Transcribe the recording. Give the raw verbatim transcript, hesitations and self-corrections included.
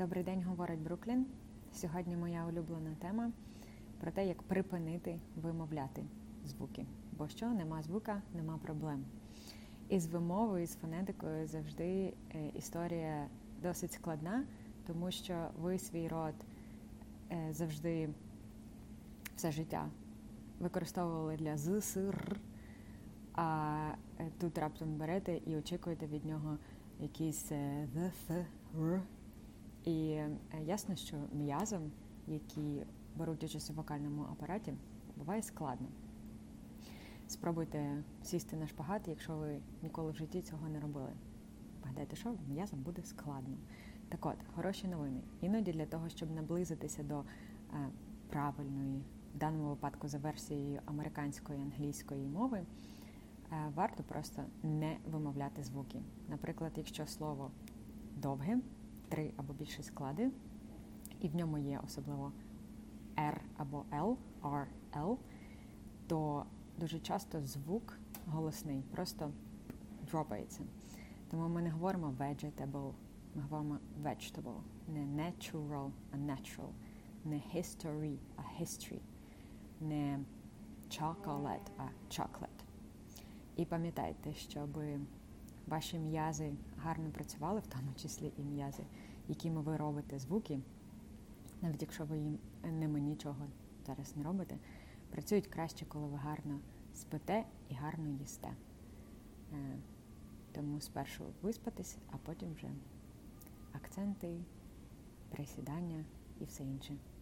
Добрий день, говорить Бруклін. Сьогодні моя улюблена тема про те, як припинити вимовляти звуки. Бо що? Нема звука, нема проблем. І з вимовою, і з фонетикою завжди історія досить складна, тому що ви свій рот завжди все життя використовували для з, с, р, а тут раптом берете і очікуєте від нього якісь з, с, р. І ясно, що м'язам, які беруть участь у вокальному апараті, буває складно. Спробуйте сісти на шпагат, якщо ви ніколи в житті цього не робили. Погадайте, що м'язам буде складно. Так от, хороші новини. Іноді для того, щоб наблизитися до правильної, в даному випадку за версією американської, англійської мови, варто просто не вимовляти звуки. Наприклад, якщо слово довге, три або більше склади, і в ньому є особливо R або L, R, L, то дуже часто звук голосний просто дропається. Тому ми не говоримо Veg't'ble, ми говоримо Veg't'ble, не Nat'ral, а Nat'ral, не Hist'ry, а Hist'ry, не Choc'late, а Choc'late. І пам'ятайте, щоби ваші м'язи гарно працювали, в тому числі і м'язи, якими ви робите звуки, навіть якщо ви їм ними нічого зараз не робите, працюють краще, коли ви гарно спите і гарно їсте. Тому спершу виспатись, а потім вже акценти, присідання і все інше.